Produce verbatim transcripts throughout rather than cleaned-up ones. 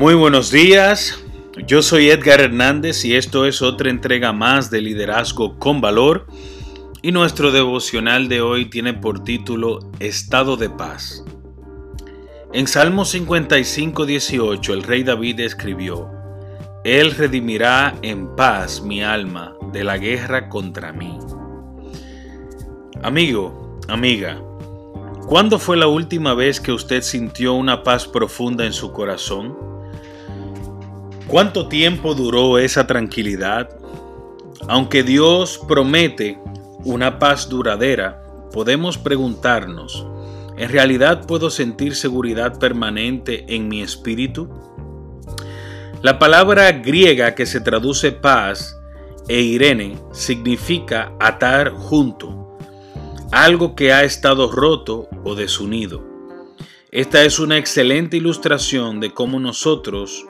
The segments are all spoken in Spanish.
Muy buenos días, yo soy Edgar Hernández y esto es otra entrega más de Liderazgo con Valor y nuestro devocional de hoy tiene por título Estado de Paz. En Salmo cincuenta y cinco, dieciocho el Rey David escribió: Él redimirá en paz mi alma de la guerra contra mí. Amigo, amiga, ¿cuándo fue la última vez que usted sintió una paz profunda en su corazón? ¿Cuánto tiempo duró esa tranquilidad? Aunque Dios promete una paz duradera, podemos preguntarnos, ¿en realidad puedo sentir seguridad permanente en mi espíritu? La palabra griega que se traduce paz, eirene, significa atar junto, algo que ha estado roto o desunido. Esta es una excelente ilustración de cómo nosotros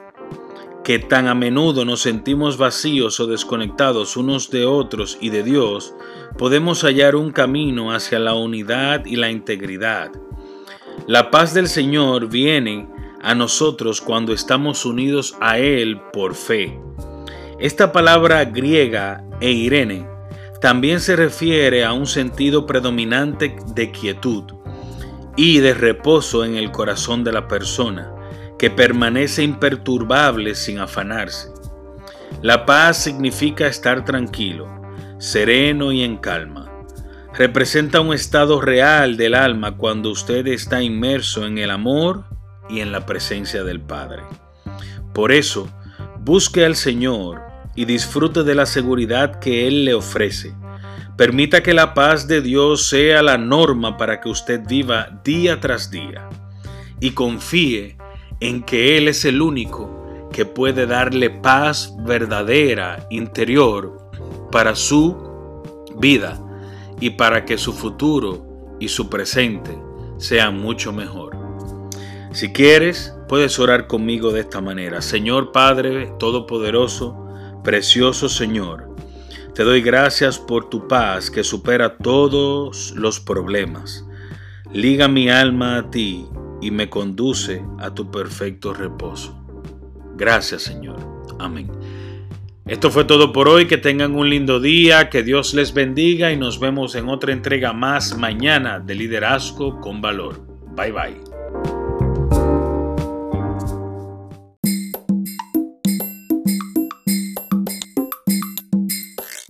que tan a menudo nos sentimos vacíos o desconectados unos de otros y de Dios, podemos hallar un camino hacia la unidad y la integridad. La paz del Señor viene a nosotros cuando estamos unidos a Él por fe. Esta palabra griega, eirene, también se refiere a un sentido predominante de quietud y de reposo en el corazón de la persona, que permanece imperturbable sin afanarse. La paz significa estar tranquilo, sereno y en calma. Representa un estado real del alma cuando usted está inmerso en el amor y en la presencia del Padre. Por eso, busque al Señor y disfrute de la seguridad que Él le ofrece. Permita que la paz de Dios sea la norma para que usted viva día tras día y confíe en que Él es el único que puede darle paz verdadera interior para su vida y para que su futuro y su presente sean mucho mejor. Si quieres, puedes orar conmigo de esta manera. Señor Padre Todopoderoso, precioso Señor, te doy gracias por tu paz que supera todos los problemas. Liga mi alma a ti y me conduce a tu perfecto reposo. Gracias, Señor. Amén. Esto fue todo por hoy. Que tengan un lindo día, que Dios les bendiga y nos vemos en otra entrega más mañana de Liderazgo con Valor. Bye, bye.